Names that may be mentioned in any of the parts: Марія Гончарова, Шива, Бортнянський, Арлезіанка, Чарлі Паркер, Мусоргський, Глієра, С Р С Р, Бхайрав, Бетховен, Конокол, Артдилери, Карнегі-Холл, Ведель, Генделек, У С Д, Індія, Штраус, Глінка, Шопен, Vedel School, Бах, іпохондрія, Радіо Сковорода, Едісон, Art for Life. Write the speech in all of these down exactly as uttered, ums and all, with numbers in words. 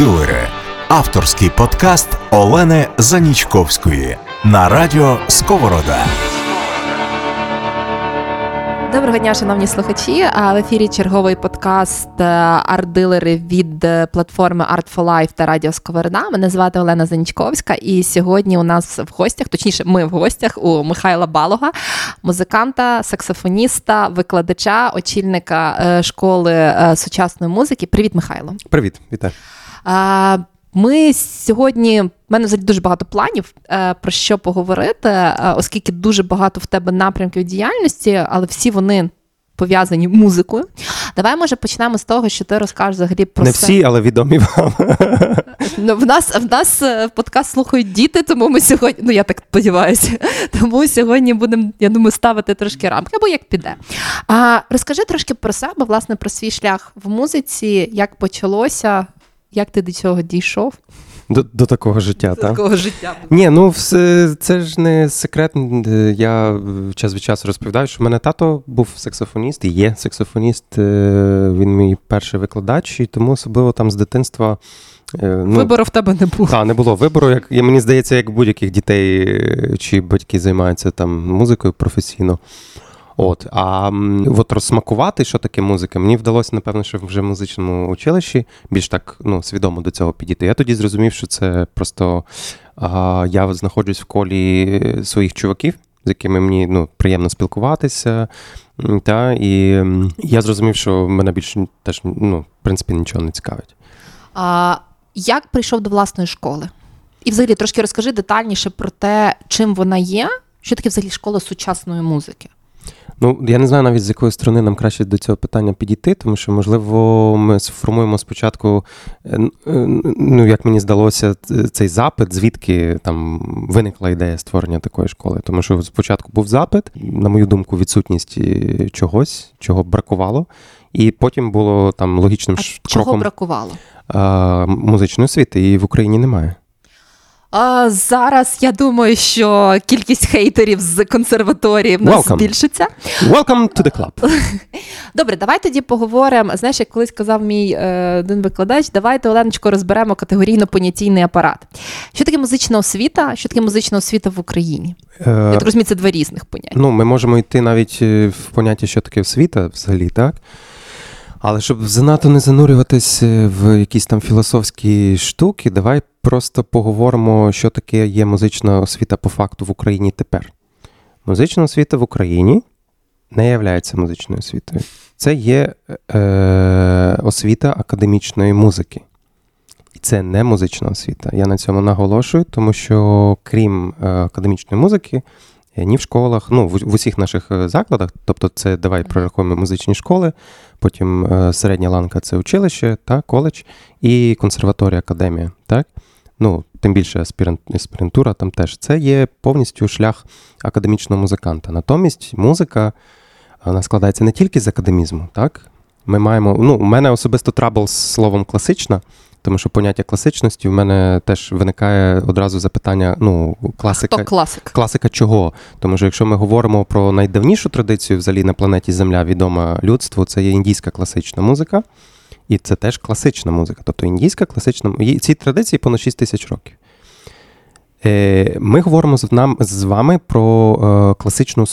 «Артдилери» – авторський подкаст Олени Занічковської на Радіо Сковорода. Доброго дня, шановні слухачі. В ефірі черговий подкаст «Артдилери» від платформи Art for Life та Радіо Сковорода. Мене звати Олена Заничковська, і сьогодні у нас в гостях, точніше, ми в гостях у Михайла Балога, музиканта, саксофоніста, викладача, очільника школи сучасної музики. Привіт, Михайло. Привіт, вітаю. Ми сьогодні, в мене взагалі дуже багато планів, про що поговорити, оскільки дуже багато в тебе напрямків діяльності, але всі вони пов'язані музикою. Давай, може, почнемо з того, що ти розкажеш взагалі про не все. Не всі, але відомі вам. В нас, в нас подкаст слухають діти, тому ми сьогодні, ну я так сподіваюся, тому сьогодні будемо, я думаю, ставити трошки рамки, або як піде. А розкажи трошки про себе, власне, про свій шлях в музиці, як почалося. Як ти до цього дійшов? До, до такого життя, так? До та? такого життя. Ні, ну все, це ж не секрет. Я час від часу розповідаю, що в мене тато був саксофоніст і є саксофоніст. Він мій перший викладач, і тому особливо там з дитинства... Ну, вибору в тебе не було. Так, не було вибору. Як, мені здається, як будь-яких дітей, чи батьки займаються там музикою професійно. От, а от розсмакувати, що таке музика, мені вдалося, напевно, що вже в музичному училищі більш так, ну, свідомо до цього підійти. Я тоді зрозумів, що це просто а, я знаходжусь в колі своїх чуваків, з якими мені, ну, приємно спілкуватися, та, і я зрозумів, що мене більше теж, ну, в принципі, нічого не цікавить. А як прийшов до власної школи? І взагалі трошки розкажи детальніше про те, чим вона є, що таке взагалі школа сучасної музики. Ну, я не знаю навіть, з якої сторони нам краще до цього питання підійти, тому що, можливо, ми сформуємо спочатку, ну, як мені здалося, цей запит, звідки там виникла ідея створення такої школи. Тому що спочатку був запит, на мою думку, відсутність чогось, чого бракувало, і потім було там логічним а кроком... Чого бракувало? Музичної освіти, її в Україні немає. А зараз, я думаю, що кількість хейтерів з консерваторії в нас Welcome. збільшиться. Welcome to the club. Добре, давай тоді поговоримо. Знаєш, як колись казав мій е, один викладач, давайте, Оленочко, розберемо категорійно-понятійний апарат. Що таке музична освіта? Що таке музична освіта в Україні? Е, я так розумію, це два різних поняття. Ну, ми можемо йти навіть в поняття, що таке освіта взагалі, так? Але щоб занадто не занурюватись в якісь там філософські штуки, давай просто поговоримо, що таке є музична освіта по факту в Україні тепер. Музична освіта в Україні не являється музичною освітою. Це є е, освіта академічної музики. І це не музична освіта. Я на цьому наголошую, тому що крім е, академічної музики, ні в школах, ну, в усіх наших закладах, тобто це, давай прорахуємо музичні школи, потім середня ланка – це училище, та, коледж і консерваторія, академія, так? Ну, тим більше аспірантура там теж. Це є повністю шлях академічного музиканта. Натомість музика, вона складається не тільки з академізму, так? Ми маємо, ну, у мене особисто трабл з словом «класична», тому що поняття класичності в мене теж виникає одразу запитання, ну, класика. Хто класик? Класика чого? Тому що якщо ми говоримо про найдавнішу традицію взагалі на планеті Земля відома людству, це є індійська класична музика, і це теж класична музика. Тобто індійська класична музика. Ці традиції понад шість тисяч років. Ми говоримо з вами про класичну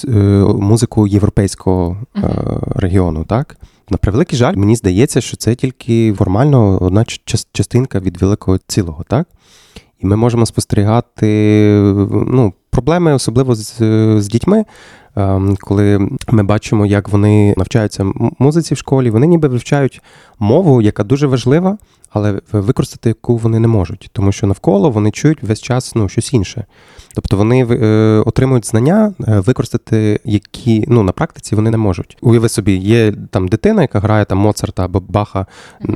музику європейського регіону, так? На превеликий жаль, мені здається, що це тільки формально одна частинка від великого цілого, так? І ми можемо спостерігати, ну, проблеми, особливо з, з дітьми, коли ми бачимо, як вони навчаються музиці в школі, вони ніби вивчають мову, яка дуже важлива, але використати яку вони не можуть, тому що навколо вони чують весь час, ну, щось інше. Тобто вони е, отримують знання, використати які, ну, на практиці вони не можуть. Уяви собі, є там дитина, яка грає там Моцарта або Баха е,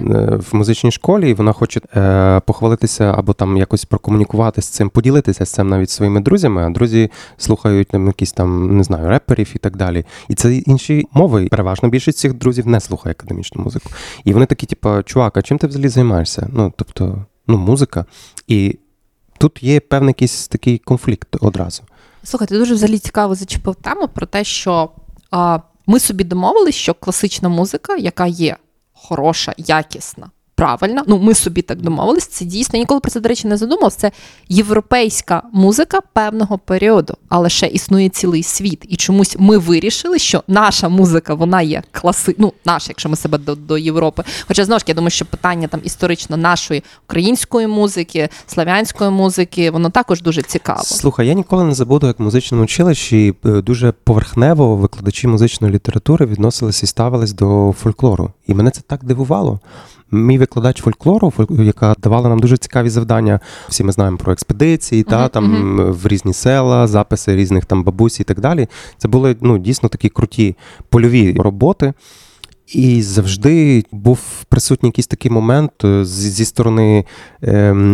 в музичній школі, і вона хоче е, похвалитися або там якось прокомунікувати з цим, поділитися з цим навіть своїми друзями, а друзі слухають там якісь там, не знаю, реперів і так далі. І це інші мови. Переважно більшість цих друзів не слухає академічну музику. І вони такі, типу, чувак, а чим ти взагалі займаєшся? Ну, тобто, ну, музика. І тут є певний якийсь такий конфлікт одразу. Слухай, ти дуже взагалі цікаво зачепив тему про те, що а, ми собі домовились, що класична музика, яка є хороша, якісна, правильно, ну ми собі так домовились, це дійсно, ніколи про це, до речі, не задумалась, це європейська музика певного періоду, але ще існує цілий світ, і чомусь ми вирішили, що наша музика, вона є класи, ну наша, якщо ми себе до, до Європи, хоча, знову ж, я думаю, що питання там історично нашої української музики, славянської музики, воно також дуже цікаво. Слухай, я ніколи не забуду, як в музичному училищі дуже поверхнево викладачі музичної літератури відносились і ставились до фольклору, і мене це так дивувало. Мій викладач фольклору, яка давала нам дуже цікаві завдання, всі ми знаємо про експедиції, uh-huh, та там uh-huh. в різні села, записи різних там бабусі і так далі. Це були, ну, дійсно такі круті польові роботи. І завжди був присутній якийсь такий момент зі сторони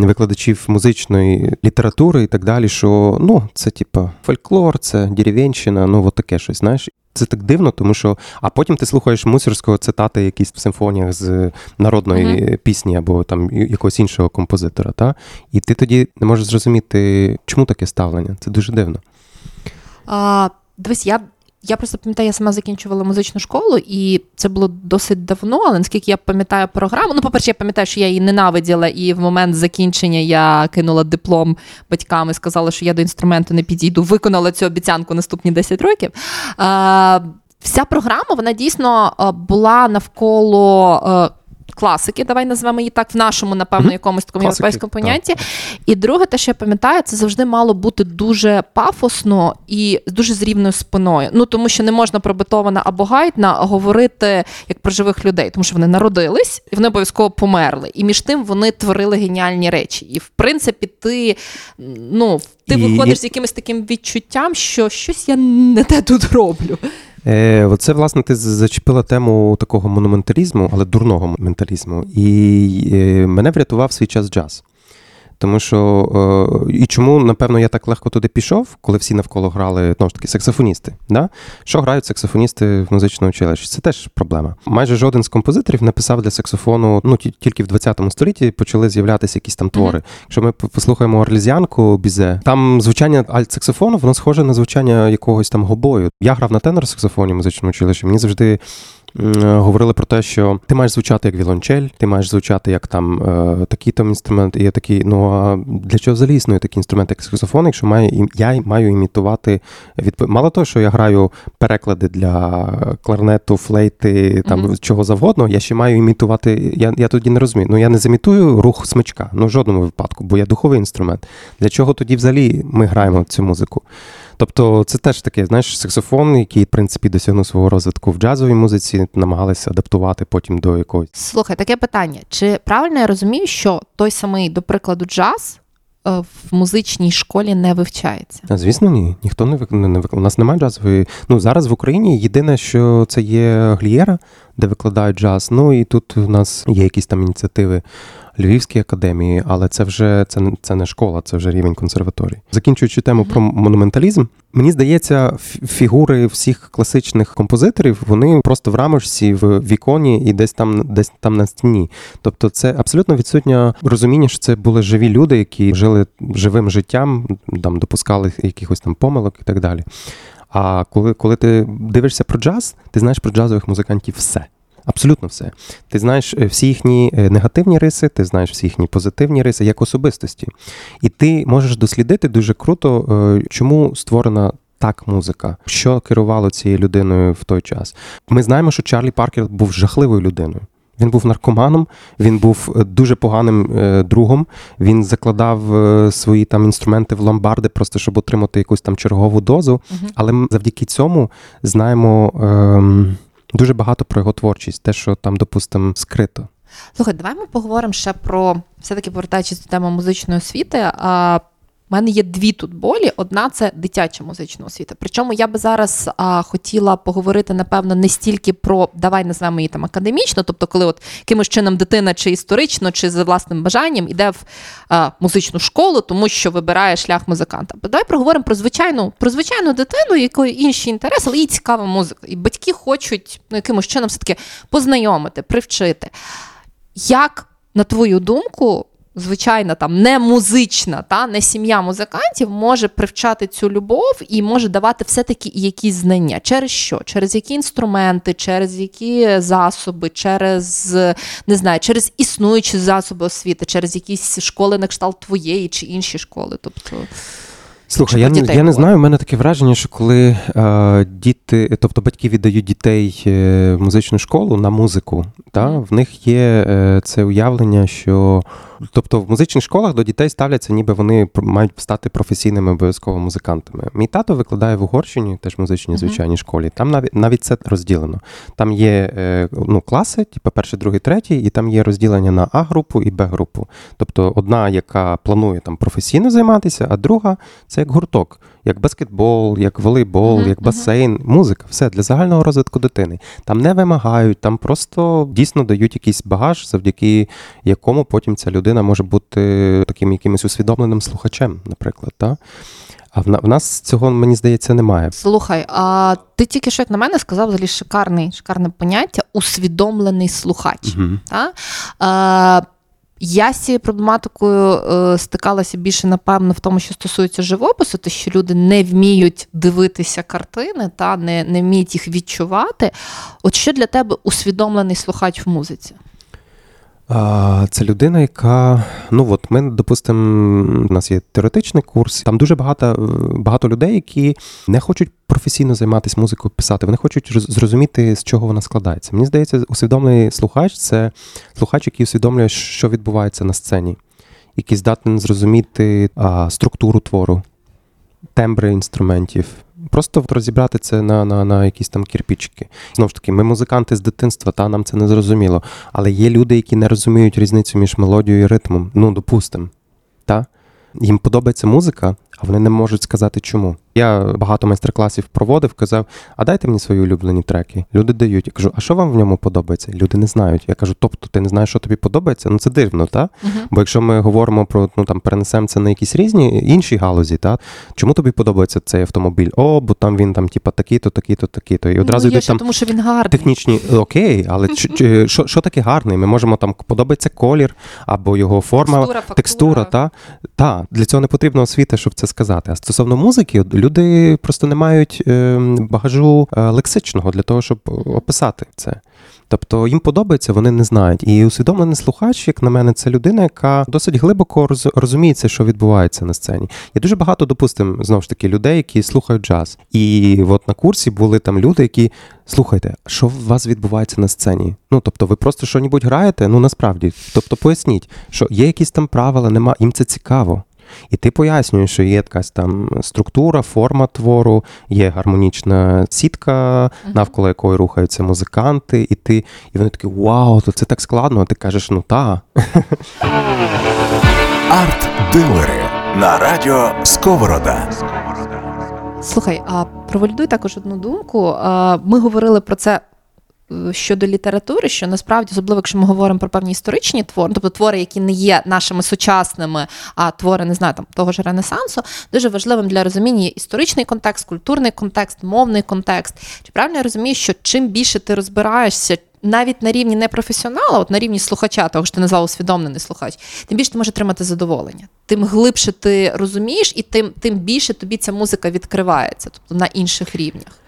викладачів музичної літератури і так далі, що, ну, це типа фольклор, це дерев'янщина, ну, от таке щось, знаєш. Це так дивно, тому що... А потім ти слухаєш Мусоргського цитати якісь в симфоніях з народної mm-hmm. пісні або там якогось іншого композитора, та? І ти тоді не можеш зрозуміти, чому таке ставлення. Це дуже дивно. А, дивись, я... Я просто пам'ятаю, я сама закінчувала музичну школу, і це було досить давно, але наскільки я пам'ятаю програму, ну, по-перше, я пам'ятаю, що я її ненавиділа, і в момент закінчення я кинула диплом батькам і сказала, що я до інструменту не підійду, виконала цю обіцянку наступні десять років. А, вся програма, вона дійсно була навколо... класики, давай назвемо її так, в нашому, напевно, якомусь такому класики, європейському понятті. Так. І друге, те, що я пам'ятаю, це завжди мало бути дуже пафосно і дуже з рівною спиною. Ну, тому що не можна про Бетховена або Гайдна говорити як про живих людей, тому що вони народились і вони обов'язково померли. І між тим вони творили геніальні речі. І, в принципі, ти, ну, ти і... виходиш з якимось таким відчуттям, що щось я не те тут роблю. Е, оце, власне, ти зачепила тему такого монументалізму, але дурного монументалізму. І е, мене врятував свій час джаз. Тому що, е, і чому, напевно, я так легко туди пішов, коли всі навколо грали, ну, ж таки, саксофоністи. Да? Що грають саксофоністи в музичному училищі? Це теж проблема. Майже жоден з композиторів не писав для саксофону, ну, тільки в двадцятому столітті почали з'являтися якісь там твори. Mm-hmm. Якщо ми послухаємо Арлезіанку Бізе, там звучання альт-саксофону, воно схоже на звучання якогось там гобою. Я грав на тенор-саксофоні в музичному училищі, мені завжди говорили про те, що ти маєш звучати як віолончель, ти маєш звучати як там е, такий там інструмент, і я такий, ну а для чого взагалі існує такий інструмент, як саксофон, якщо має, я маю імітувати від... Мало того, що я граю переклади для кларнету, флейти, там mm-hmm. чого завгодно, я ще маю імітувати, я, я тоді не розумію, ну я не замітую рух смичка, ну в жодному випадку, бо я духовий інструмент. Для чого тоді взагалі ми граємо цю музику? Тобто це теж таке, знаєш, саксофон, який, в принципі, досягнув свого розвитку в джазовій музиці, намагалися адаптувати потім до якогось. Слухай, таке питання. Чи правильно я розумію, що той самий, до прикладу, джаз в музичній школі не вивчається? А, звісно, ні. Ніхто не викладає. У нас немає джазової. Ну, зараз в Україні єдине, що це є Глієра, де викладають джаз. Ну, і тут у нас є якісь там ініціативи Львівській академії, але це вже це, це не школа, це вже рівень консерваторії. Закінчуючи тему mm-hmm. про монументалізм, мені здається, фігури всіх класичних композиторів, вони просто в рамочці, в віконі і десь там, десь там на стіні. Тобто це абсолютно відсутнє розуміння, що це були живі люди, які жили живим життям, там допускали якихось там помилок і так далі. А коли, коли ти дивишся про джаз, ти знаєш про джазових музикантів все. Абсолютно все. Ти знаєш всі їхні негативні риси, ти знаєш всі їхні позитивні риси як особистості. І ти можеш дослідити дуже круто, чому створена так музика, що керувало цією людиною в той час. Ми знаємо, що Чарлі Паркер був жахливою людиною. Він був наркоманом, він був дуже поганим другом, він закладав свої там інструменти в ломбарди, просто щоб отримати якусь там чергову дозу. Угу. Але ми завдяки цьому знаємо... Ем... дуже багато про його творчість, те, що там, допустимо, скрито. Слухай, давай ми поговоримо ще про, все-таки повертаючись до теми музичної освіти, а, в мене є дві тут болі. Одна – це дитяча музична освіта. Причому я би зараз а, хотіла поговорити, напевно, не стільки про, давай назвемо її там академічно, тобто коли от якимось чином дитина чи історично, чи за власним бажанням іде в а, музичну школу, тому що вибирає шлях музиканта. Бо давай проговоримо про звичайну, про звичайну дитину, якої інші інтереси, але їй цікава музика. І батьки хочуть, ну, якимось чином все-таки познайомити, привчити. Як, на твою думку, звичайна, там, не музична, та, не сім'я музикантів може привчати цю любов і може давати все-таки якісь знання. Через що? Через які інструменти, через які засоби, через, не знаю, через існуючі засоби освіти, через якісь школи на кшталт твоєї чи інші школи, тобто... Слухай, я, я не знаю, у мене таке враження, що коли е, діти, тобто батьки віддають дітей в музичну школу на музику, та, в них є е, це уявлення, що, тобто в музичних школах до дітей ставляться, ніби вони мають стати професійними обов'язково музикантами. Мій тато викладає в Угорщині, теж в музичній звичайній школі, там навіть, навіть це розділено. Там є е, ну, класи, типу перший, другий, третій, і там є розділення на А-групу і Б-групу. Тобто одна, яка планує там професійно займатися, а друга – це як гурток, як баскетбол, як волейбол, uh-huh, як басейн, uh-huh. музика, все для загального розвитку дитини. Там не вимагають, там просто дійсно дають якийсь багаж, завдяки якому потім ця людина може бути таким якимось усвідомленим слухачем, наприклад, та? А в нас цього, мені здається, немає. Слухай, а ти тільки що, як на мене, сказав, взагалі шикарний, шикарне поняття усвідомлений слухач, uh-huh. та? А, Я з цією проблематикою е, стикалася більше, напевно, в тому, що стосується живопису, те, що люди не вміють дивитися картини, та не, не вміють їх відчувати. От що для тебе усвідомлений слухач в музиці? Це людина, яка, ну от ми, допустимо, у нас є теоретичний курс, там дуже багато, багато людей, які не хочуть професійно займатися музикою, писати, вони хочуть зрозуміти, з чого вона складається. Мені здається, усвідомлений слухач – це слухач, який усвідомлює, що відбувається на сцені, який здатен зрозуміти а, структуру твору, тембри інструментів. Просто розібрати це на, на, на якісь там кірпічки. Знову ж таки, ми музиканти з дитинства, та нам це не зрозуміло. Але є люди, які не розуміють різницю між мелодією і ритмом. Ну, допустим, та? Їм подобається музика, а вони не можуть сказати чому. Я багато майстер-класів проводив, казав, а дайте мені свої улюблені треки. Люди дають. Я кажу, а що вам в ньому подобається? Люди не знають. Я кажу, тобто ти не знаєш, що тобі подобається? Ну це дивно, та? Uh-huh. Бо якщо ми говоримо про, ну там, перенесемо це на якісь різні інші галузі, та? Чому тобі подобається цей автомобіль? О, бо там він там, типа, такий-то, такий-то, такий-то. І одразу ну, йдуть там тому, що він гарний. Технічні, окей, але що, що таке гарний? Ми можемо там, подобається колір, або його форма, текстура, текстура та? Та, для цього не потрібна освіта, щоб це сказати. А стосовно музики, люди просто не мають багажу лексичного для того, щоб описати це. Тобто їм подобається, вони не знають. І усвідомлений слухач, як на мене, це людина, яка досить глибоко розуміється, що відбувається на сцені. Є дуже багато, допустимо, знову ж таки, людей, які слухають джаз. І от на курсі були там люди, які, слухайте, що у вас відбувається на сцені? Ну, тобто ви просто що-небудь граєте? Ну, насправді. Тобто поясніть, що є якісь там правила, нема, їм це цікаво. І ти пояснюєш, що є якась там структура, форма твору, є гармонічна сітка, навколо якої рухаються музиканти, і ти, і вони такі, вау, то це так складно, а ти кажеш, ну та. Артдилери на радіо Сковорода. Слухай, а провалідуй також одну думку. Ми говорили про це щодо літератури, що насправді, особливо, якщо ми говоримо про певні історичні твори, тобто твори, які не є нашими сучасними, а твори, не знаю, там, того ж Ренесансу, дуже важливим для розуміння є історичний контекст, культурний контекст, мовний контекст. Чи правильно я розумію, що чим більше ти розбираєшся, навіть на рівні не професіонала, от на рівні слухача, того, що ти назвав усвідомлений слухач, тим більше ти можеш отримати задоволення. Тим глибше ти розумієш, і тим, тим більше тобі ця музика відкривається, тобто на інших рівнях.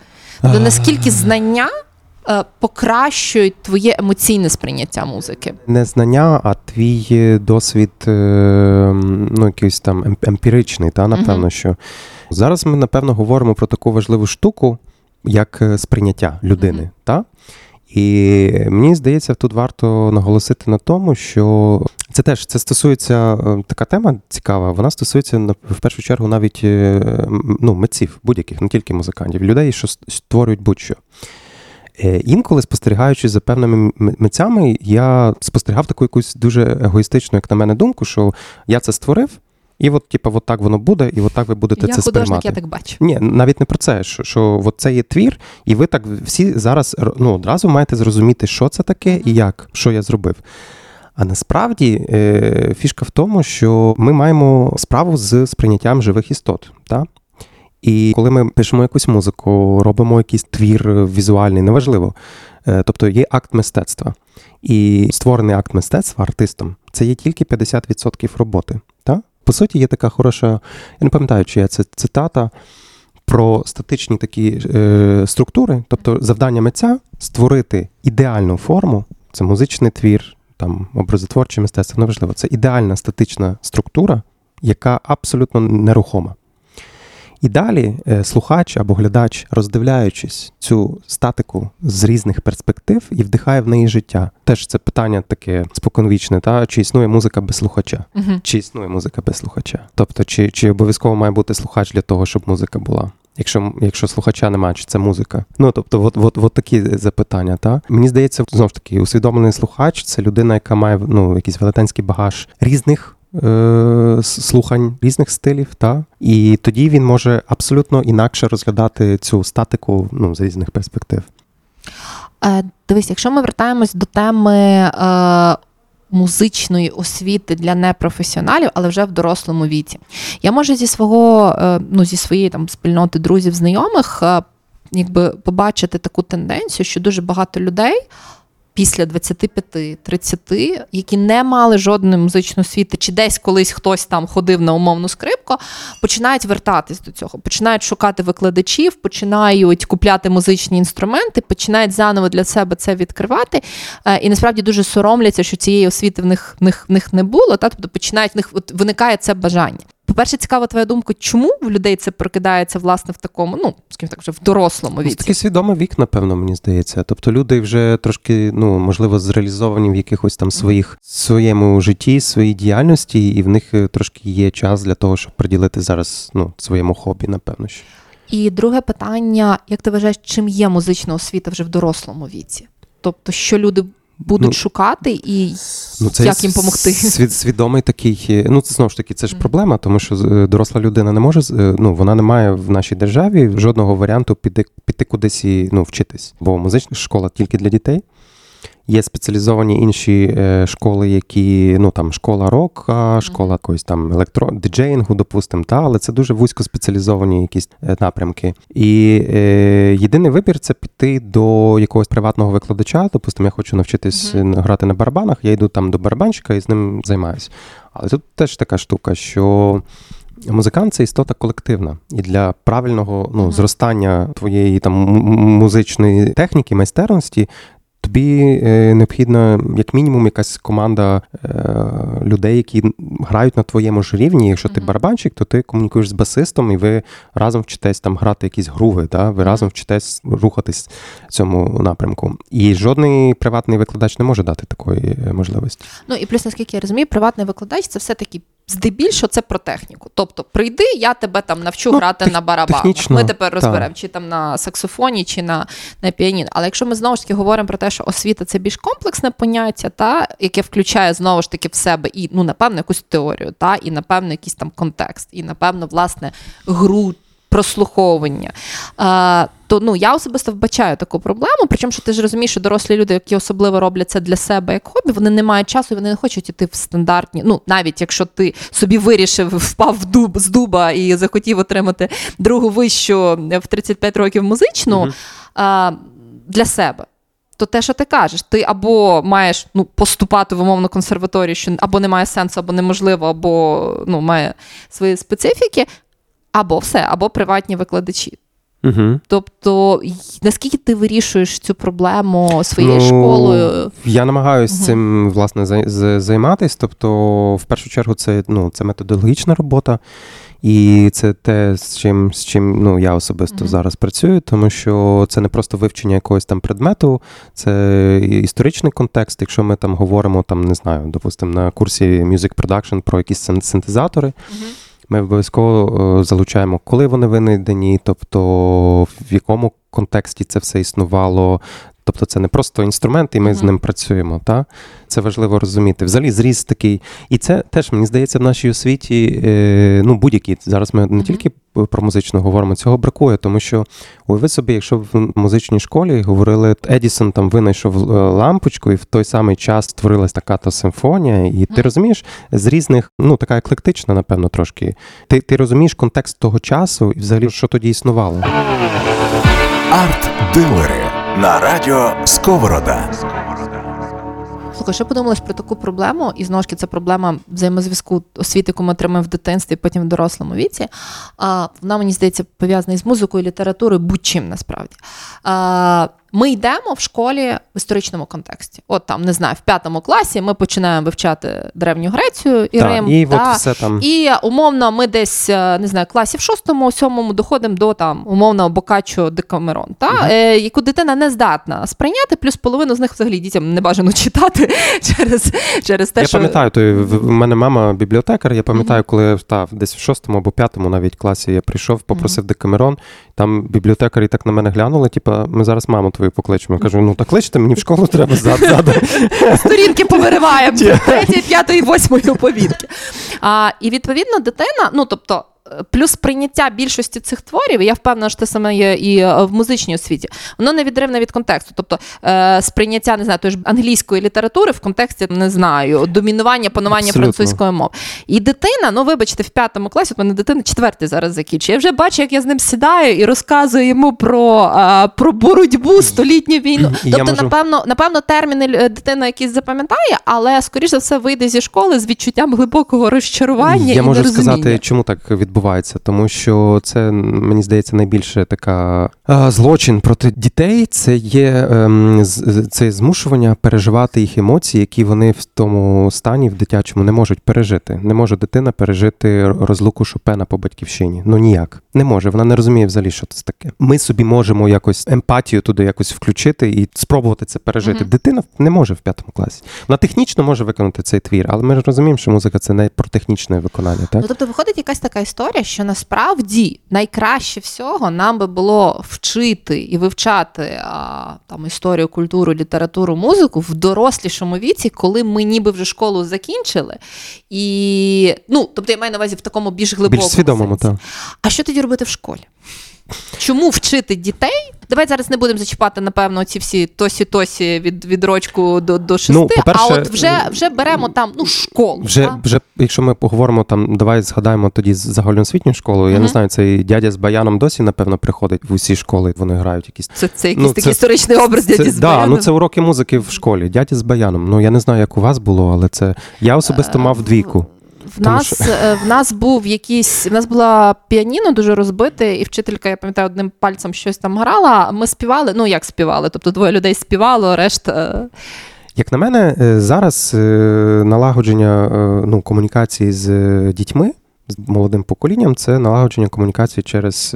Тобто наскільки знання покращують твоє емоційне сприйняття музики? Не знання, а твій досвід, ну, якийсь там емпіричний, та, напевно, uh-huh. що. Зараз ми, напевно, говоримо про таку важливу штуку, як сприйняття людини, uh-huh. та? І мені здається, тут варто наголосити на тому, що це теж, це стосується, така тема цікава, вона стосується, в першу чергу, навіть, ну, митців будь-яких, не тільки музикантів, людей, що створюють будь-що. Інколи, спостерігаючи за певними митцями, я спостерігав таку якусь дуже егоїстичну, як на мене, думку, що я це створив, і от, типу, от так воно буде, і от так ви будете я це сприймати. Я художник, я так бачу. Ні, навіть не про це, що, що от це є твір, і ви так всі зараз, ну, одразу маєте зрозуміти, що це таке mm-hmm. і як, що я зробив. А насправді фішка в тому, що ми маємо справу з сприйняттям живих істот, так? І коли ми пишемо якусь музику, робимо якийсь твір візуальний, неважливо, Тобто є акт мистецтва. І створений акт мистецтва артистом – це є тільки п'ятдесят відсотків роботи. Та? По суті, є така хороша, я не пам'ятаю, чи я це цитата, про статичні такі е, структури. Тобто завдання митця – створити ідеальну форму, це музичний твір, там, образотворче мистецтво, неважливо. Це ідеальна статична структура, яка абсолютно нерухома. І далі слухач або глядач, роздивляючись цю статику з різних перспектив, і вдихає в неї життя. Теж це питання таке споконвічне, та чи існує музика без слухача? Uh-huh. Чи існує музика без слухача? Тобто, чи, чи обов'язково має бути слухач для того, щоб музика була? Якщо, якщо слухача немає, чи це музика? Ну, тобто, от, от, от такі запитання, та? Мені здається, знову ж таки, усвідомлений слухач – це людина, яка має, ну, якийсь велетенський багаж різних слухань різних стилів, та? І тоді він може абсолютно інакше розглядати цю статику, ну, з різних перспектив. Дивись, якщо ми вертаємось до теми е, музичної освіти для непрофесіоналів, але вже в дорослому віці. Я можу зі свого, е, ну, зі своєї там спільноти друзів, знайомих, е, якби побачити таку тенденцію, що дуже багато людей після двадцяти п'яти тридцяти, які не мали жодної музичної освіти, чи десь колись хтось там ходив на умовну скрипку, починають вертатись до цього, починають шукати викладачів, починають купляти музичні інструменти, починають заново для себе це відкривати, і насправді дуже соромляться, що цієї освіти в них, в них, в них не було, та? Тобто починають, в них виникає це бажання. По-перше, цікава твоя думка, чому в людей це прокидається, власне, в такому, ну, скажімо так, вже в дорослому віці? Це такий свідомий вік, напевно, мені здається. Тобто люди вже трошки, ну, можливо, зреалізовані в якихось там своїх, своєму житті, своїй діяльності, і в них трошки є час для того, щоб приділити зараз, ну, своєму хобі, напевно. Що. І друге питання, як ти вважаєш, чим є музична освіта вже в дорослому віці? Тобто, що люди будуть ну, шукати і ну, як їм допомогти? Свід, свідомий такий, ну це знову ж таки, це ж проблема, тому що доросла людина не може, ну вона не має в нашій державі жодного варіанту піти, піти кудись і ну, вчитись. Бо музична школа тільки для дітей. Є спеціалізовані інші школи, які, ну там школа рока, школа якоїсь там електро, діджеїнгу, допустим, та, але це дуже вузько спеціалізовані якісь напрямки. І е, єдиний вибір – це піти до якогось приватного викладача, допустим, я хочу навчитись mm-hmm. грати на барабанах, я йду там до барабанщика і з ним займаюся. Але тут теж така штука, що музикант – це істота колективна. І для правильного, ну, mm-hmm. зростання твоєї там м- музичної техніки, майстерності – тобі необхідна, як мінімум, якась команда людей, які грають на твоєму ж рівні. Якщо ти барабанщик, то ти комунікуєш з басистом, і ви разом вчитесь там грати якісь груви, да? Ви разом вчитесь рухатись в цьому напрямку. І жодний приватний викладач не може дати такої можливості. Ну і плюс, наскільки я розумію, приватний викладач – це все-таки здебільшого це про техніку. Тобто, прийди, я тебе там навчу ну, грати тех, на барабанах. Ми тепер розберемо, чи там на саксофоні, чи на, на піаніно. Але якщо ми знову ж таки говоримо про те, що освіта – це більш комплексне поняття, та, яке включає знову ж таки в себе і, ну, напевно, якусь теорію, та, і, напевно, якийсь там контекст, і, напевно, власне, гру, прослуховування, а, то, ну, я особисто вбачаю таку проблему, причому, що ти ж розумієш, що дорослі люди, які особливо роблять це для себе як хобі, вони не мають часу, і вони не хочуть іти в стандартні, ну, навіть якщо ти собі вирішив, впав в дуб, з дуба і захотів отримати другу вищу в тридцять п'ять років музичну, угу. а, для себе. То те, що ти кажеш, ти або маєш, ну, поступати в умовну консерваторію, що або немає сенсу, або неможливо, або, ну, має свої специфіки, або все, або приватні викладачі. Угу. Тобто, наскільки ти вирішуєш цю проблему своєю ну, школою? Я намагаюся угу. цим, власне, займатися. Тобто, в першу чергу, це, ну, це методологічна робота. І це те, з чим, з чим ну, я особисто mm-hmm. зараз працюю, тому що це не просто вивчення якогось там предмету, це історичний контекст. Якщо ми там говоримо, там, не знаю, допустимо, на курсі Music Production про якісь синтезатори, mm-hmm. ми обов'язково залучаємо, коли вони винайдені, тобто в якому контексті це все існувало. Тобто це не просто інструмент, і ми mm-hmm. з ним працюємо. Та? Це важливо розуміти. Взагалі зріз такий. І це теж, мені здається, в нашій освіті, е, ну, будь-якій. Зараз ми не mm-hmm. тільки про музичну говоримо, цього бракує, тому що уяви собі, якщо в музичній школі говорили, Едісон там винайшов лампочку, і в той самий час створилась така-то симфонія, і ти mm-hmm. розумієш, з різних, ну, така еклектична, напевно, трошки. Ти, ти розумієш контекст того часу, і взагалі, що тоді існувало. Артдилери. на радіо Сковорода. Слухай, ще подумалась про таку проблему, і знову ж таки це проблема взаємозв'язку освіти, яку ми отримуємо в дитинстві, потім в дорослому віці. А, вона, мені здається, пов'язана із музикою, літературою, будь-чим насправді. А, ми йдемо в школі в історичному контексті. От там, не знаю, в п'ятому класі ми починаємо вивчати Древню Грецію і да, Рим. І, та, все там. І умовно ми десь, не знаю, класі в шостому, сьомому доходимо до там, умовно, Боккаччо, Декамерон, та, угу. е, яку дитина не здатна сприйняти, плюс половину з них взагалі дітям не бажано читати через, через те, я що... Я пам'ятаю, то, в мене мама бібліотекар, я пам'ятаю, угу. коли та, десь в шостому або п'ятому навіть класі я прийшов, попросив угу. Декамерон, там бібліотекарі так на мене глянули, типу, ми зараз маму твою покличемо. Я кажу, ну так кличте, мені в школу треба ззаду. Сторінки повириваємо. Третє, п'ятої, восьмої оповідки. А, і відповідно дитина, ну тобто, плюс прийняття більшості цих творів, я впевнена, що те саме є і в музичній освіті, воно не відривне від контексту. Тобто сприйняття, не знаю, тої ж англійської літератури в контексті, не знаю, домінування, панування абсолютно. Французької мови. І дитина, ну вибачте, в п'ятому класі, от мене дитина четвертий зараз закінчує, я вже бачу, як я з ним сідаю і розказую йому про, про боротьбу, столітню війну. Тобто, можу... напевно, напевно, терміни дитина якісь запам'ятає, але, скоріш за все, вийде зі школи з відчуттям глибокого розчарування я і нерозуміння. Я можу сказати, чому так відбувається. Бувається, тому що це, мені здається, найбільше така а, злочин проти дітей, це є ем, це змушування переживати їх емоції, які вони в тому стані, в дитячому, не можуть пережити. Не може дитина пережити розлуку Шопена по батьківщині. Ну ніяк. Не може. Вона не розуміє взагалі, що це таке. Ми собі можемо якось емпатію туди якось включити і спробувати це пережити. Mm-hmm. Дитина не може в п'ятому класі. Вона технічно може виконати цей твір, але ми ж розуміємо, що музика – це не про технічне виконання. Так? Ну, тобто виходить якась така історія, що насправді найкраще всього нам би було вчити і вивчати а, там, історію, культуру, літературу, музику в дорослішому віці, коли ми ніби вже школу закінчили. І, ну, тобто я маю на увазі в такому більш глибокому більш свідомому, сенсі. Та. А що тоді робити в школі? Чому вчити дітей? Давай зараз не будемо зачіпати, напевно, ці всі тосі-тосі від, від рочку до, до шести, ну, по-перше, а от вже, вже беремо там, ну, школу. Вже, вже, якщо ми поговоримо там, давай згадаємо тоді загальноосвітню школу, я mm-hmm. не знаю, цей дядя з баяном досі, напевно, приходить в усі школи, вони грають якісь. Це, це якийсь ну, такий це, історичний образ дяді це, з баяном. Так, да, ну це уроки музики в школі, дядя з баяном. Ну, я не знаю, як у вас було, але це, я особисто мав двійку. В тому нас, що... в нас був якийсь, в нас була піаніно дуже розбите, і вчителька, я пам'ятаю, одним пальцем щось там грала, ми співали, ну як співали, тобто двоє людей співало, решта... Як на мене, зараз налагодження ну, комунікації з дітьми, з молодим поколінням, це налагодження комунікації через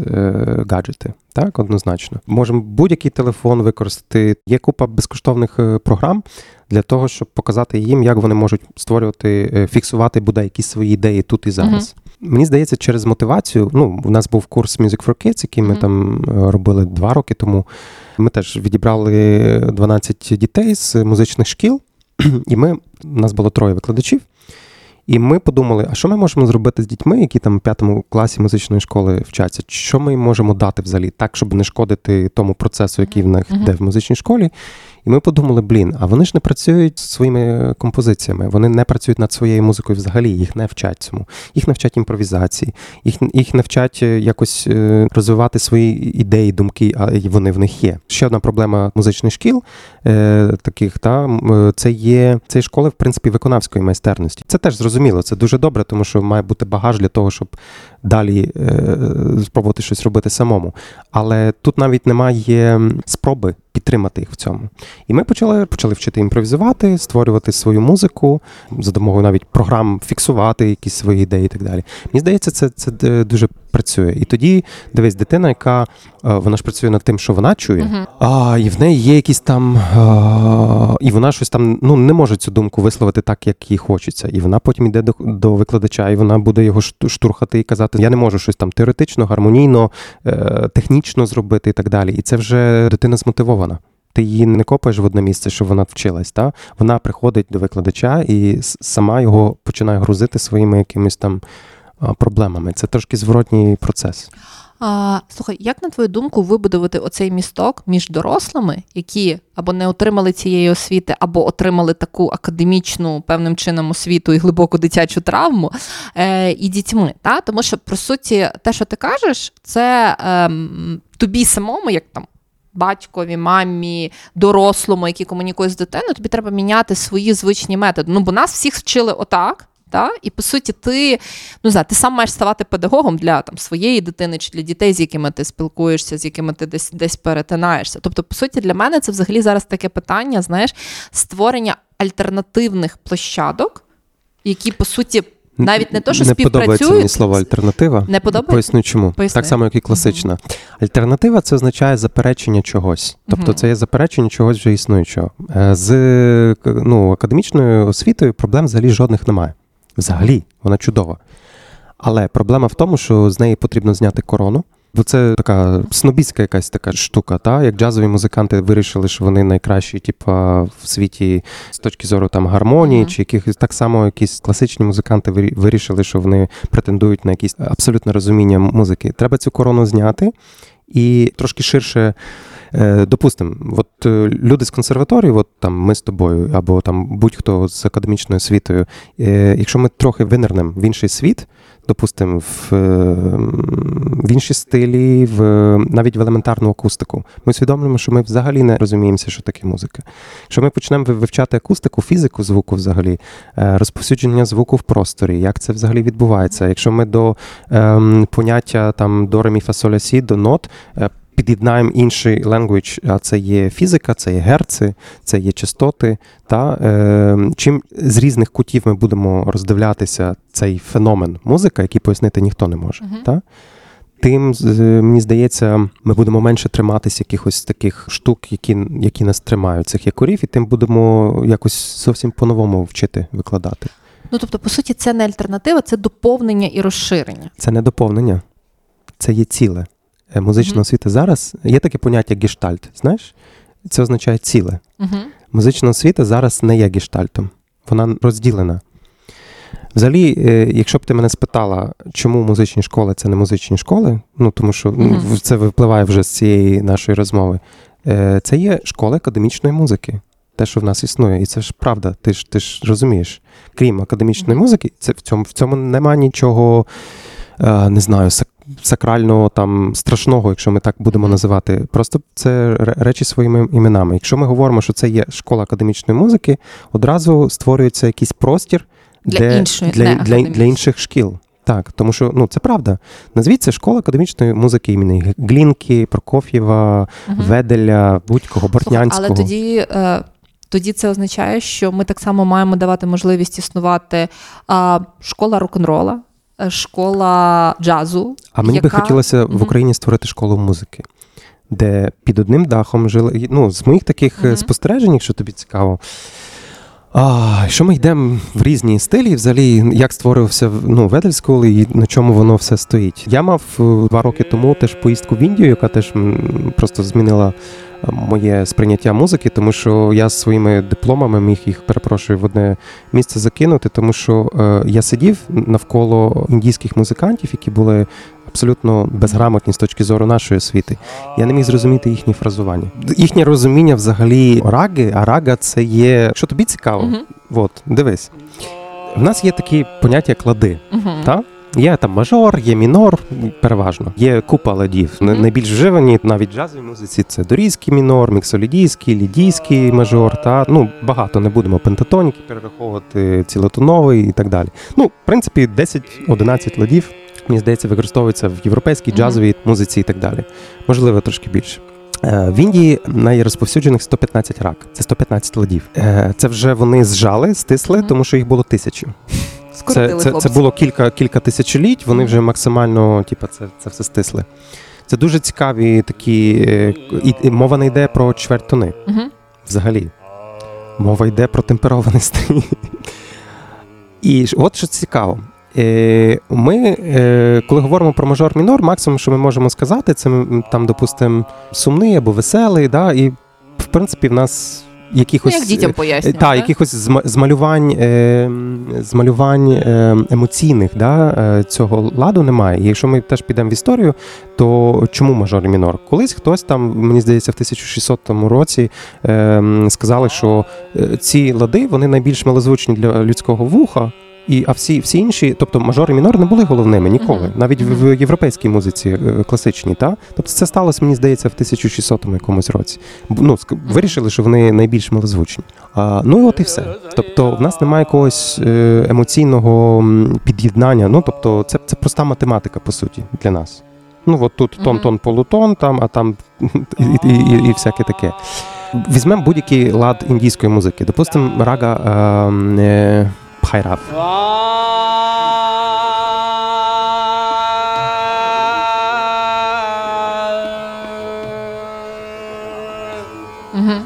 гаджети. Так, однозначно. Можемо будь-який телефон використати. Є купа безкоштовних програм для того, щоб показати їм, як вони можуть створювати, фіксувати, бодай, якісь свої ідеї тут і зараз. Mm-hmm. Мені здається, через мотивацію, ну, у нас був курс Music for Kids, який ми mm-hmm. там робили два роки тому. Ми теж відібрали дванадцять дітей з музичних шкіл, і ми, у нас було троє викладачів. І ми подумали, а що ми можемо зробити з дітьми, які там в п'ятому класі музичної школи вчаться? Що ми їм можемо дати взагалі так, щоб не шкодити тому процесу, який в них йде в музичній школі? І ми подумали, блін, а вони ж не працюють зі своїми композиціями, вони не працюють над своєю музикою взагалі, їх не вчать цьому. Їх навчать імпровізації, їх, їх навчать якось розвивати свої ідеї, думки, а вони в них є. Ще одна проблема музичних шкіл е, таких, та, це є це школи, в принципі, виконавської майстерності. Це теж зрозуміло, це дуже добре, тому що має бути багаж для того, щоб далі е, спробувати щось робити самому. Але тут навіть немає спроби підтримати їх в цьому. І ми почали, почали вчити імпровізувати, створювати свою музику, за допомогою навіть програм фіксувати якісь свої ідеї і так далі. Мені здається, це, це дуже працює. І тоді, дивись, дитина, яка, вона ж працює над тим, що вона чує, uh-huh. а, і в неї є якісь там, а, і вона щось там, ну, не може цю думку висловити так, як їй хочеться. І вона потім йде до, до викладача, і вона буде його штурхати і казати, я не можу щось там теоретично, гармонійно, технічно зробити і так далі. І це вже дитина змотивована. Ти її не копаєш в одне місце, щоб вона вчилась, та? Вона приходить до викладача і сама його починає грузити своїми якимись там проблемами. Це трошки зворотній процес. А, слухай, як на твою думку вибудувати оцей місток між дорослими, які або не отримали цієї освіти, або отримали таку академічну певним чином освіту і глибоку дитячу травму, е, і дітьми, та? Тому що, по суті, те, що ти кажеш, це е, тобі самому, як там, батькові, мамі, дорослому, який комунікує з дитиною, тобі треба міняти свої звичні методи. Ну, бо нас всіх вчили отак. Та? І, по суті, ти, ну, знає, ти сам маєш ставати педагогом для там, своєї дитини чи для дітей, з якими ти спілкуєшся, з якими ти десь, десь перетинаєшся. Тобто, по суті, для мене це взагалі зараз таке питання, знаєш, створення альтернативних площадок, які, по суті, навіть не то, що не співпрацюють. Не подобається мені слово «альтернатива». Не подобається? Поясню чому. Поясни. Так само, як і класична. Угу. Альтернатива – це означає заперечення чогось. Тобто це є заперечення чогось вже існуючого. З ну, академічною освітою проблем взагалі жодних немає. Взагалі, вона чудова. Але проблема в тому, що з неї потрібно зняти корону, бо це така снобістська якась така штука, та? Як джазові музиканти вирішили, що вони найкращі типа, в світі з точки зору там, гармонії, mm-hmm. чи яких, так само якісь класичні музиканти вирішили, що вони претендують на якісь абсолютне розуміння музики. Треба цю корону зняти і трошки ширше. Допустимо, от люди з консерваторії, от там ми з тобою, або там будь-хто з академічною освітою, якщо ми трохи винирнемо в інший світ, допустимо, в, в інші стилі, в, навіть в елементарну акустику, ми усвідомлюємо, що ми взагалі не розуміємося, що таке музика. Якщо ми почнемо вивчати акустику, фізику звуку взагалі, розповсюдження звуку в просторі, як це взагалі відбувається, якщо ми до ем, поняття там до ре, мі, фа, соль, ля, сі, до нот, під'єднаємо інший ленгвідж, а це є фізика, це є герци, це є частоти. Та, е, чим з різних кутів ми будемо роздивлятися цей феномен музика, який пояснити ніхто не може. Uh-huh. Та, тим, е, мені здається, ми будемо менше триматися якихось таких штук, які, які нас тримають, цих якорів, і тим будемо якось зовсім по-новому вчити, викладати. Ну, тобто, по суті, це не альтернатива, це доповнення і розширення. Це не доповнення, це є ціле. Музична mm-hmm. освіта зараз, є таке поняття гештальт, знаєш? Це означає ціле. Mm-hmm. Музична освіта зараз не є гештальтом, вона розділена. Взагалі, якщо б ти мене спитала, чому музичні школи – це не музичні школи, ну тому що mm-hmm. це випливає вже з цієї нашої розмови, це є школи академічної музики, те, що в нас існує, і це ж правда, ти ж, ти ж розумієш. Крім академічної mm-hmm. музики, це, в, цьому, в цьому нема нічого, не знаю, сакрального, там, страшного, якщо ми так будемо називати. Просто це речі своїми іменами. Якщо ми говоримо, що це є школа академічної музики, одразу створюється якийсь простір для, де, іншої, для, для, для інших шкіл. Так, тому що, ну, це правда. Назвіть це школа академічної музики імені Глінки, Прокоф'єва, угу. Веделя, будь-кого, Бортнянського. Але тоді... Е... Тоді це означає, що ми так само маємо давати можливість існувати а, школа рок-н-рола, школа джазу. А мені яка... би хотілося mm-hmm. в Україні створити школу музики, де під одним дахом жили. Ну, з моїх таких mm-hmm. спостережень, якщо тобі цікаво, а, що ми йдемо в різні стилі, взагалі, як створився ну, Vedel School і на чому воно все стоїть. Я мав два роки тому теж поїздку в Індію, яка теж просто змінила моє сприйняття музики, тому що я своїми дипломами міг їх, перепрошую, в одне місце закинути, тому що е, я сидів навколо індійських музикантів, які були абсолютно безграмотні з точки зору нашої освіти. Я не міг зрозуміти їхні фразування. Їхнє розуміння взагалі раги, а рага це є... Що тобі цікаво? Uh-huh. От, дивись. В нас є такі поняття клади, uh-huh. так? Є там мажор, є мінор, переважно. Є купа ладів. Mm-hmm. Найбільш вживані навіть джазовій музиці це дорійський мінор, міксолідійський, лідійський мажор. Та ну багато не будемо пентатоніки перераховувати, цілотоновий і так далі. Ну, в принципі, десять-одинадцять ладів, мені здається, використовується в європейській джазовій mm-hmm. музиці і так далі. Можливо, трошки більше. В Індії найрозповсюджених сто п'ятнадцять рак. Це сто п'ятнадцять ладів. Це вже вони зжали, стисли, mm-hmm. тому що їх було тисячі. Це, це, це було кілька, кілька тисячоліть, вони вже максимально типу, це, це все стисли. Це дуже цікаві такі... І, і мова не йде про чвертьтони. Угу. Взагалі. Мова йде про темперований стиль. І от що цікаво. Ми, коли говоримо про мажор-мінор, максимум, що ми можемо сказати, це там, допустимо, сумний або веселий, да? І в принципі в нас... Якихось, ну, як дітям пояснювати. Та, якихось змалювань, е, змалювань е, емоційних да, е, цього ладу немає. І якщо ми теж підемо в історію, то чому мажор і мінор? Колись хтось там, мені здається, в тисяча шістсотому році е, сказали, що ці лади, вони найбільш малозвучні для людського вуха, І, а всі, всі інші, тобто мажор і мінор не були головними ніколи, uh-huh. навіть uh-huh. в, в європейській музиці класичній. Та? Тобто це сталося, мені здається, в тисяча шістсотому якомусь році. Ну, вирішили, що вони найбільш малозвучні. А, ну і от і все. Тобто в нас немає якогось емоційного під'єднання. Ну, тобто це, це проста математика, по суті, для нас. Ну, от тут uh-huh. тон-тон-полутон, там, а там і, і, і, і всяке таке. Візьмемо будь-який лад індійської музики. Допустимо, рага е, Бхайрав. Mm-hmm.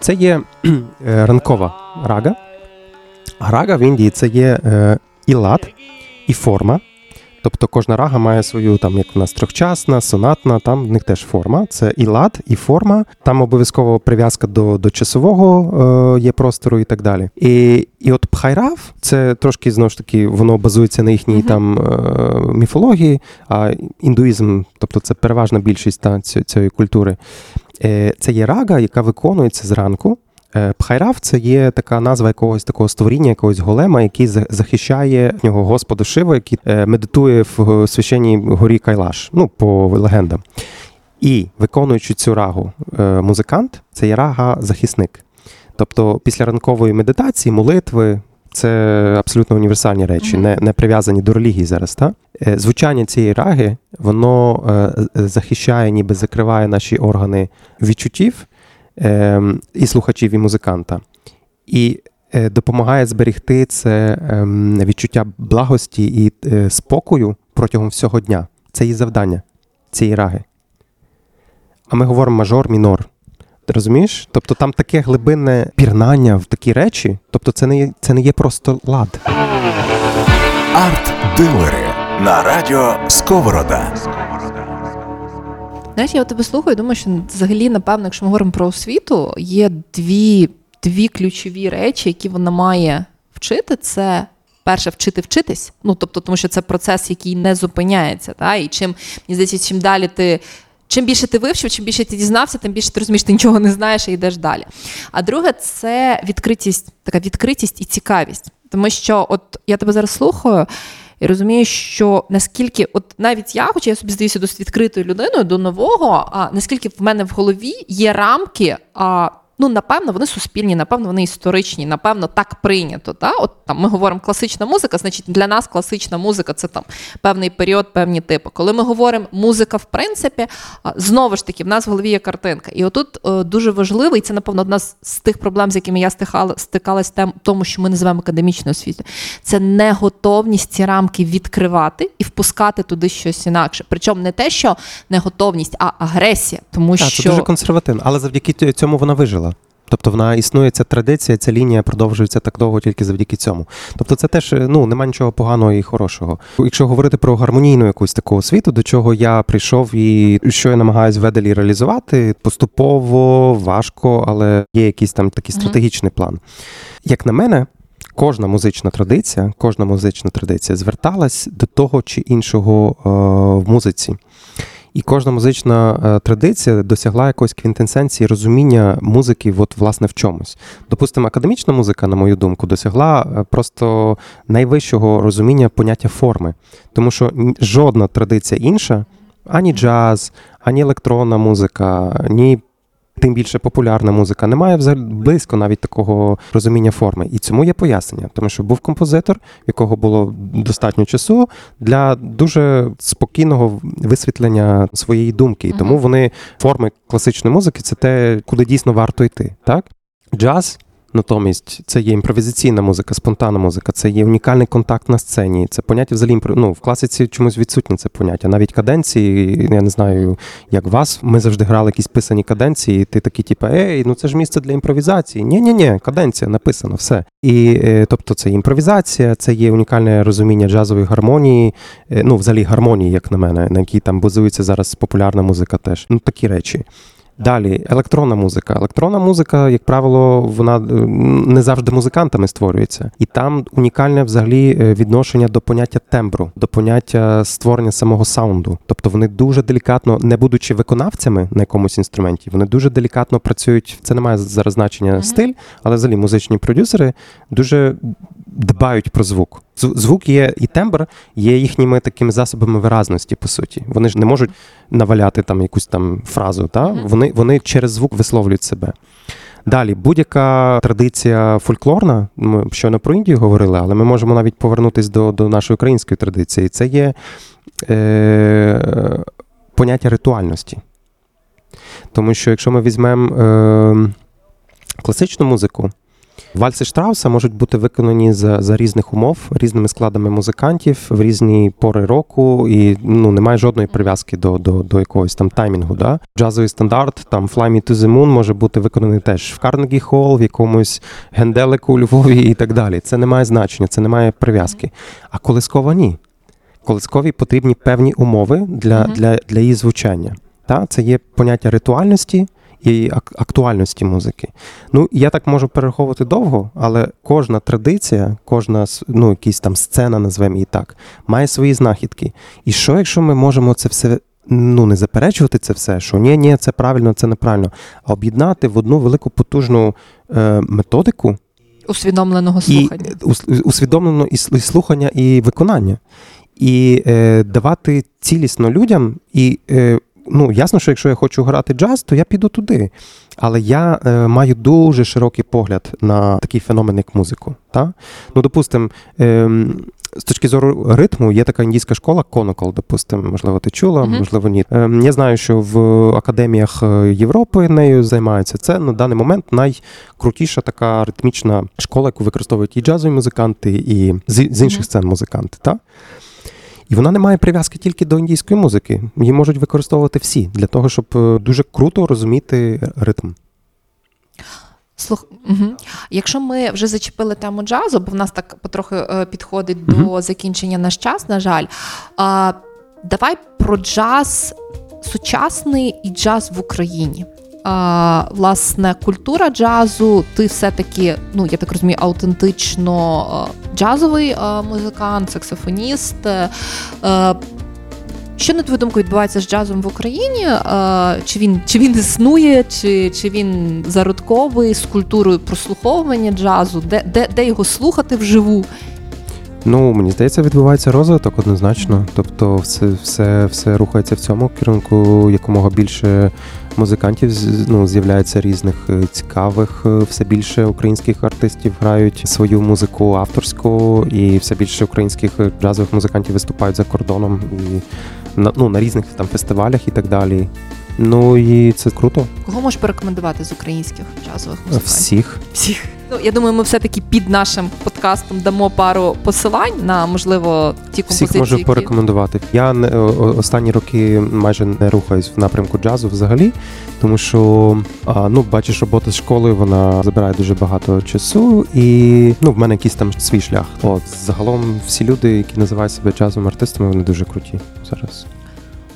Це є ранкова рага. Рага в Індії це є і лад, і форма. Тобто кожна рага має свою, там, як у нас трьохчасна, сонатна, там в них теж форма. Це і лад, і форма. Там обов'язково прив'язка до, до часового е, є простору і так далі. І, і от Бхайрав, це трошки, знову ж таки, воно базується на їхній mm-hmm. там е, міфології, а індуїзм, тобто це переважна більшість та, ці, цієї культури. Е, це є рага, яка виконується зранку. Бхайрав – це є така назва якогось такого створіння, якогось голема, який захищає нього Господа Шива, який медитує в священній горі Кайлаш, ну, по легендам. І виконуючи цю рагу музикант, це є рага-захисник. Тобто після ранкової медитації, молитви – це абсолютно універсальні речі, не, не прив'язані до релігії зараз, так? Звучання цієї раги, воно захищає, ніби закриває наші органи відчуттів, і слухачів, і музиканта. І допомагає зберегти це відчуття благості і спокою протягом всього дня. Це її завдання, цієї раги. А ми говоримо мажор, мінор. Ти розумієш? Тобто там таке глибинне пірнання в такі речі. Тобто це не, це не є просто лад. Артдилери на радіо Сковорода. Знаєш, я тебе слухаю, думаю, що взагалі, напевно, якщо ми говоримо про освіту, є дві, дві ключові речі, які вона має вчити. Це, перше, вчити вчитись, ну, тобто, тому що це процес, який не зупиняється, та? І чим, мені здається, чим далі ти, чим більше ти вивчив, чим більше ти дізнався, тим більше ти розумієш, ти нічого не знаєш і йдеш далі. А друге, це відкритість, така відкритість і цікавість. Тому що, от, я тебе зараз слухаю, і розумію, що наскільки, от навіть я, хоча я собі здаюся досить відкритою людиною до нового, а наскільки в мене в голові є рамки, а, ну, напевно, вони суспільні, напевно, вони історичні, напевно, так прийнято. Та? От там ми говоримо класична музика, значить для нас класична музика – це там певний період, певні типи. Коли ми говоримо музика, в принципі, знову ж таки, в нас в голові є картинка. І отут о, дуже важливо, і це, напевно, одна з тих проблем, з якими я стихала, стикалась в тому, що ми називаємо академічною освітою. Це неготовність ці рамки відкривати і впускати туди щось інакше. Причому не те, що неготовність, а агресія. Тому так, що... Це дуже консервативно, але завдяки цьому вона вижила. Тобто вона існує, ця традиція, ця лінія продовжується так довго тільки завдяки цьому. Тобто це теж, ну, нема нічого поганого і хорошого. Якщо говорити про гармонійну якусь таку освіту, до чого я прийшов і що я намагаюся в Веделі реалізувати, поступово, важко, але є якийсь там такий mm-hmm. стратегічний план. Як на мене, кожна музична традиція, кожна музична традиція зверталась до того чи іншого е, в музиці. І кожна музична е, традиція досягла якоїсь квінтесенції розуміння музики от, власне, в чомусь. Допустимо, академічна музика, на мою думку, досягла е, просто найвищого розуміння поняття форми. Тому що жодна традиція інша ані джаз, ані електронна музика, ні тим більше популярна музика. Немає взагалі близько навіть такого розуміння форми. І цьому є пояснення, тому що був композитор, якого було достатньо часу для дуже спокійного висвітлення своєї думки. І тому вони, форми класичної музики, це те, куди дійсно варто йти. Так? Джаз, натомість, це є імпровізаційна музика, спонтанна музика, це є унікальний контакт на сцені, це поняття взагалі, ну, в класиці чомусь відсутнє це поняття, навіть каденції, я не знаю, як вас, ми завжди грали якісь писані каденції, і ти такий, типу, ей, ну це ж місце для імпровізації, ні-ні-ні, каденція, написано, все. І, тобто, це імпровізація, це є унікальне розуміння джазової гармонії, ну, взагалі гармонії, як на мене, на якій там базується зараз популярна музика теж, ну, такі речі. Далі, електронна музика. Електронна музика, як правило, вона не завжди музикантами створюється. І там унікальне взагалі відношення до поняття тембру, до поняття створення самого саунду. Тобто вони дуже делікатно, не будучи виконавцями на якомусь інструменті, вони дуже делікатно працюють, це не має зараз значення mm-hmm. стиль, але взагалі музичні продюсери дуже дбають про звук. Звук є і тембр є їхніми такими засобами виразності, по суті. Вони ж не можуть наваляти там якусь там фразу, та? Вони, вони через звук висловлюють себе. Далі, будь-яка традиція фольклорна, ми щойно про Індію говорили, але ми можемо навіть повернутися до, до нашої української традиції. Це є е, поняття ритуальності. Тому що, якщо ми візьмемо е, класичну музику, вальси Штрауса можуть бути виконані за, за різних умов, різними складами музикантів, в різні пори року, і ну, немає жодної прив'язки до, до, до якогось там таймінгу. Да? Джазовий стандарт, там Fly Me to the Moon може бути виконаний теж в Карнегі-Холл, в якомусь Генделеку у Львові і так далі. Це не має значення, це не має прив'язки. А колискова – ні. Колисковій потрібні певні умови для, для, для її звучання. Та? Це є поняття ритуальності, і актуальності музики. Ну, я так можу перераховувати довго, але кожна традиція, кожна, ну, якісь там сцена, назвемо її так, має свої знахідки. І що, якщо ми можемо це все, ну, не заперечувати це все, що ні, ні, це правильно, це неправильно, а об'єднати в одну велику потужну е, методику усвідомленого слухання. І, усвідомленого і слухання, і виконання. І е, давати цілісно людям і е, ну, ясно, що якщо я хочу грати джаз, то я піду туди. Але я е, маю дуже широкий погляд на такий феномен, як музику. Та? Ну, допустимо, е, з точки зору ритму є така індійська школа Конокол, допустимо, можливо, ти чула, mm-hmm. можливо, ні. Е, я знаю, що в академіях Європи нею займаються. Це на даний момент найкрутіша така ритмічна школа, яку використовують і джазові музиканти, і з, з інших mm-hmm. сцен музиканти. Та? І вона не має прив'язки тільки до індійської музики. Її можуть використовувати всі, для того, щоб дуже круто розуміти ритм. Слух, угу. Якщо ми вже зачепили тему джазу, бо в нас так потрохи підходить угу. до закінчення наш час, на жаль, а, давай про джаз сучасний і джаз в Україні. А, власне, культура джазу, ти все-таки, ну, я так розумію, аутентично джазовий музикант, саксофоніст. А, що, на твою думку, відбувається з джазом в Україні? А, чи він, чи він існує, чи, чи він зародковий з культурою прослуховування джазу? Де, де, де його слухати вживу? Ну, мені здається, відбувається розвиток однозначно. Тобто все, все, все рухається в цьому керунку, якомога більше музикантів, ну, з'являється різних цікавих, все більше українських артистів грають свою музику авторську, і все більше українських джазових музикантів виступають за кордоном, і на, ну, на різних там фестивалях і так далі. Ну і це круто. Кого можеш порекомендувати з українських джазових музикантів? Всіх. Всіх. Ну, я думаю, ми все-таки під нашим подкастом дамо пару посилань на, можливо, ті композиції. Всіх можу які... порекомендувати. Я не, останні роки майже не рухаюсь в напрямку джазу взагалі, тому що, ну, бачиш, робота з школою, вона забирає дуже багато часу, і, ну, в мене якийсь там свій шлях. От, загалом всі люди, які називають себе джазовими артистами, вони дуже круті зараз.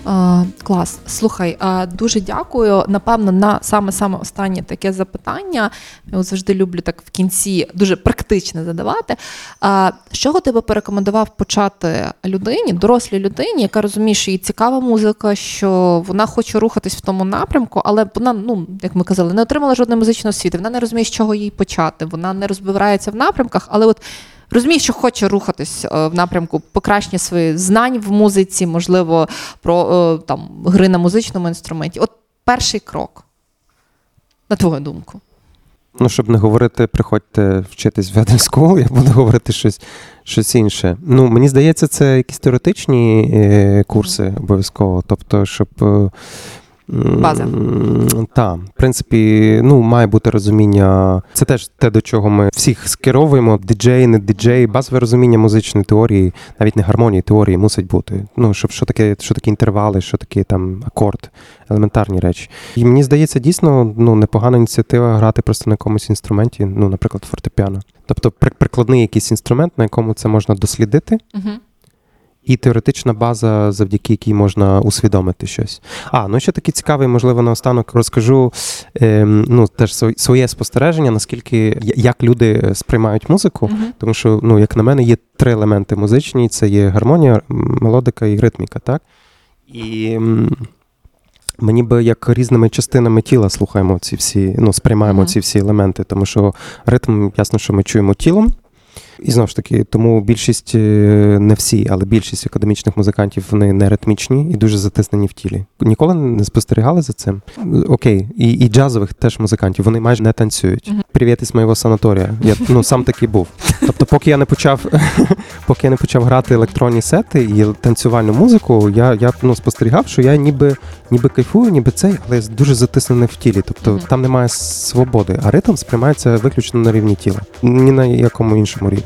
А, клас. Слухай, а, дуже дякую. Напевно, на саме-саме останнє таке запитання. Я завжди люблю так в кінці дуже практично задавати. А, з чого ти би порекомендував почати людині, дорослій людині, яка розуміє, що їй цікава музика, що вона хоче рухатись в тому напрямку, але вона, ну, як ми казали, не отримала жодної музичної освіти, вона не розуміє, з чого їй почати, вона не розбирається в напрямках, але от розуміє, що хоче рухатись в напрямку покращення своїх знань в музиці, можливо, про там, гри на музичному інструменті. От перший крок, на твою думку. Ну, щоб не говорити, приходьте вчитись в Vedel School, я буду говорити щось, щось інше. Ну, мені здається, це якісь теоретичні курси обов'язково. Тобто, щоб... База. Так. В принципі, ну, має бути розуміння. Це теж те, до чого ми всіх скеровуємо. Діджей, не діджей. Базове розуміння музичної теорії, навіть не гармонії, теорії мусить бути. Ну, щоб що таке, що такі інтервали, що таке там акорд, елементарні речі. І мені здається, дійсно, ну, непогана ініціатива грати просто на якомусь інструменті, ну, наприклад, фортепіано. Тобто прикладний якийсь інструмент, на якому це можна дослідити. Угу. І теоретична база, завдяки якій можна усвідомити щось. А, ну ще такий цікавий, можливо, наостанок розкажу ем, ну, теж своє спостереження, наскільки, як люди сприймають музику. Uh-huh. Тому що, ну, як на мене, є три елементи музичні. Це є гармонія, мелодика і ритміка, так? І ем, ми ніби як різними частинами тіла слухаємо ці всі, ну, сприймаємо uh-huh. ці всі елементи. Тому що ритм, ясно, що ми чуємо тілом. І знову ж таки, тому більшість, не всі, але більшість академічних музикантів, вони не ритмічні і дуже затиснені в тілі. Ніколи не спостерігали за цим? Окей, і, і джазових теж музикантів, вони майже не танцюють. Uh-huh. Привіт із моєго санаторія. Я, ну, сам такий був. Тобто, поки я не почав, поки я не почав грати електронні сети і танцювальну музику, я, я ну, спостерігав, що я ніби, ніби кайфую, ніби цей, але я дуже затиснений в тілі. Тобто, uh-huh. там немає свободи, а ритм сприймається виключно на рівні тіла. Ні на якому іншому рівні.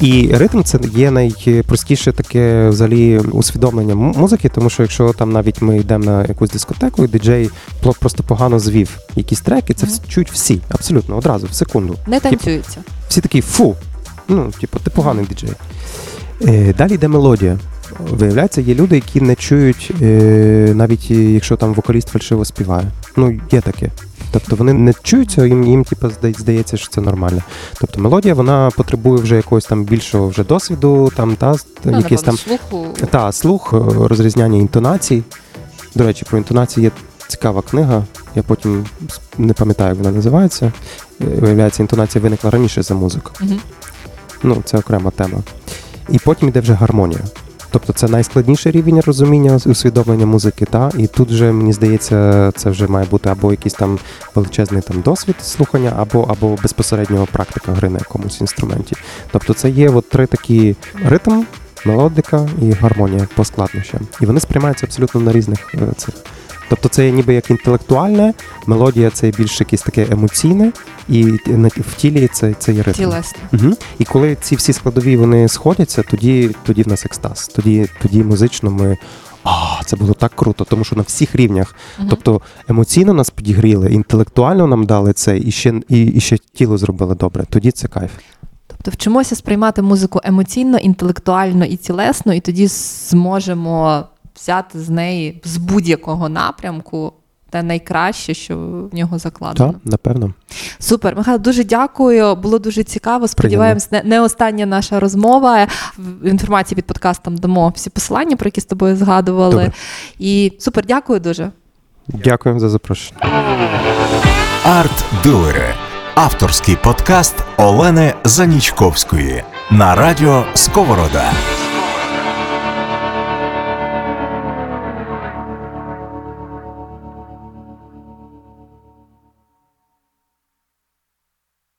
І ритм – це є найпростіше таке взагалі усвідомлення музики, тому що якщо там навіть ми йдемо на якусь дискотеку, і діджей просто погано звів якісь треки, це mm-hmm. чують всі, абсолютно, одразу, в секунду. Не танцюються. Тіп, всі такі «фу», ну, типу, ти поганий mm-hmm. діджей. Е, далі йде мелодія. Виявляється, є люди, які не чують, е, навіть якщо там вокаліст фальшиво співає. Ну, є таке. Тобто вони не чуються, їм, їм типу, здається, що це нормально. Тобто мелодія, вона потребує вже якогось там більшого вже досвіду, там, та, ну, якийсь там слуху. Та, слух, розрізняння інтонацій. До речі, про інтонації є цікава книга, я потім не пам'ятаю, як вона називається. Виявляється, інтонація виникла раніше за музику. Угу. Ну, це окрема тема. І потім йде вже гармонія. Тобто це найскладніший рівень розуміння, усвідомлення музики, та? І тут вже, мені здається, це вже має бути або якийсь там величезний там, досвід слухання, або, або безпосередньо практика гри на якомусь інструменті. Тобто це є от три такі ритм, мелодика і гармонія по складнощам. І вони сприймаються абсолютно на різних цих. Тобто це є ніби як інтелектуальне, мелодія це більш якесь таке емоційне, і в тілі це, це є ритм. Угу. І коли ці всі складові вони сходяться, тоді, тоді в нас екстаз, тоді, тоді музично ми а, це було так круто, тому що на всіх рівнях. Угу. Тобто емоційно нас підігріли, інтелектуально нам дали це, і ще, і, і ще тіло зробили добре, тоді це кайф. Тобто вчимося сприймати музику емоційно, інтелектуально і тілесно, і тоді зможемо... взяти з неї з будь-якого напрямку те найкраще, що в нього закладено. Так, напевно. Супер. Михайло, дуже дякую. Було дуже цікаво. Сподіваємось, не, не остання наша розмова. В інформації під подкастом дамо всі посилання, про які з тобою згадували. Добре. І супер, дякую дуже. Дякую за запрошення. Артдилери. Авторський подкаст Олени Занічковської на радіо Сковорода.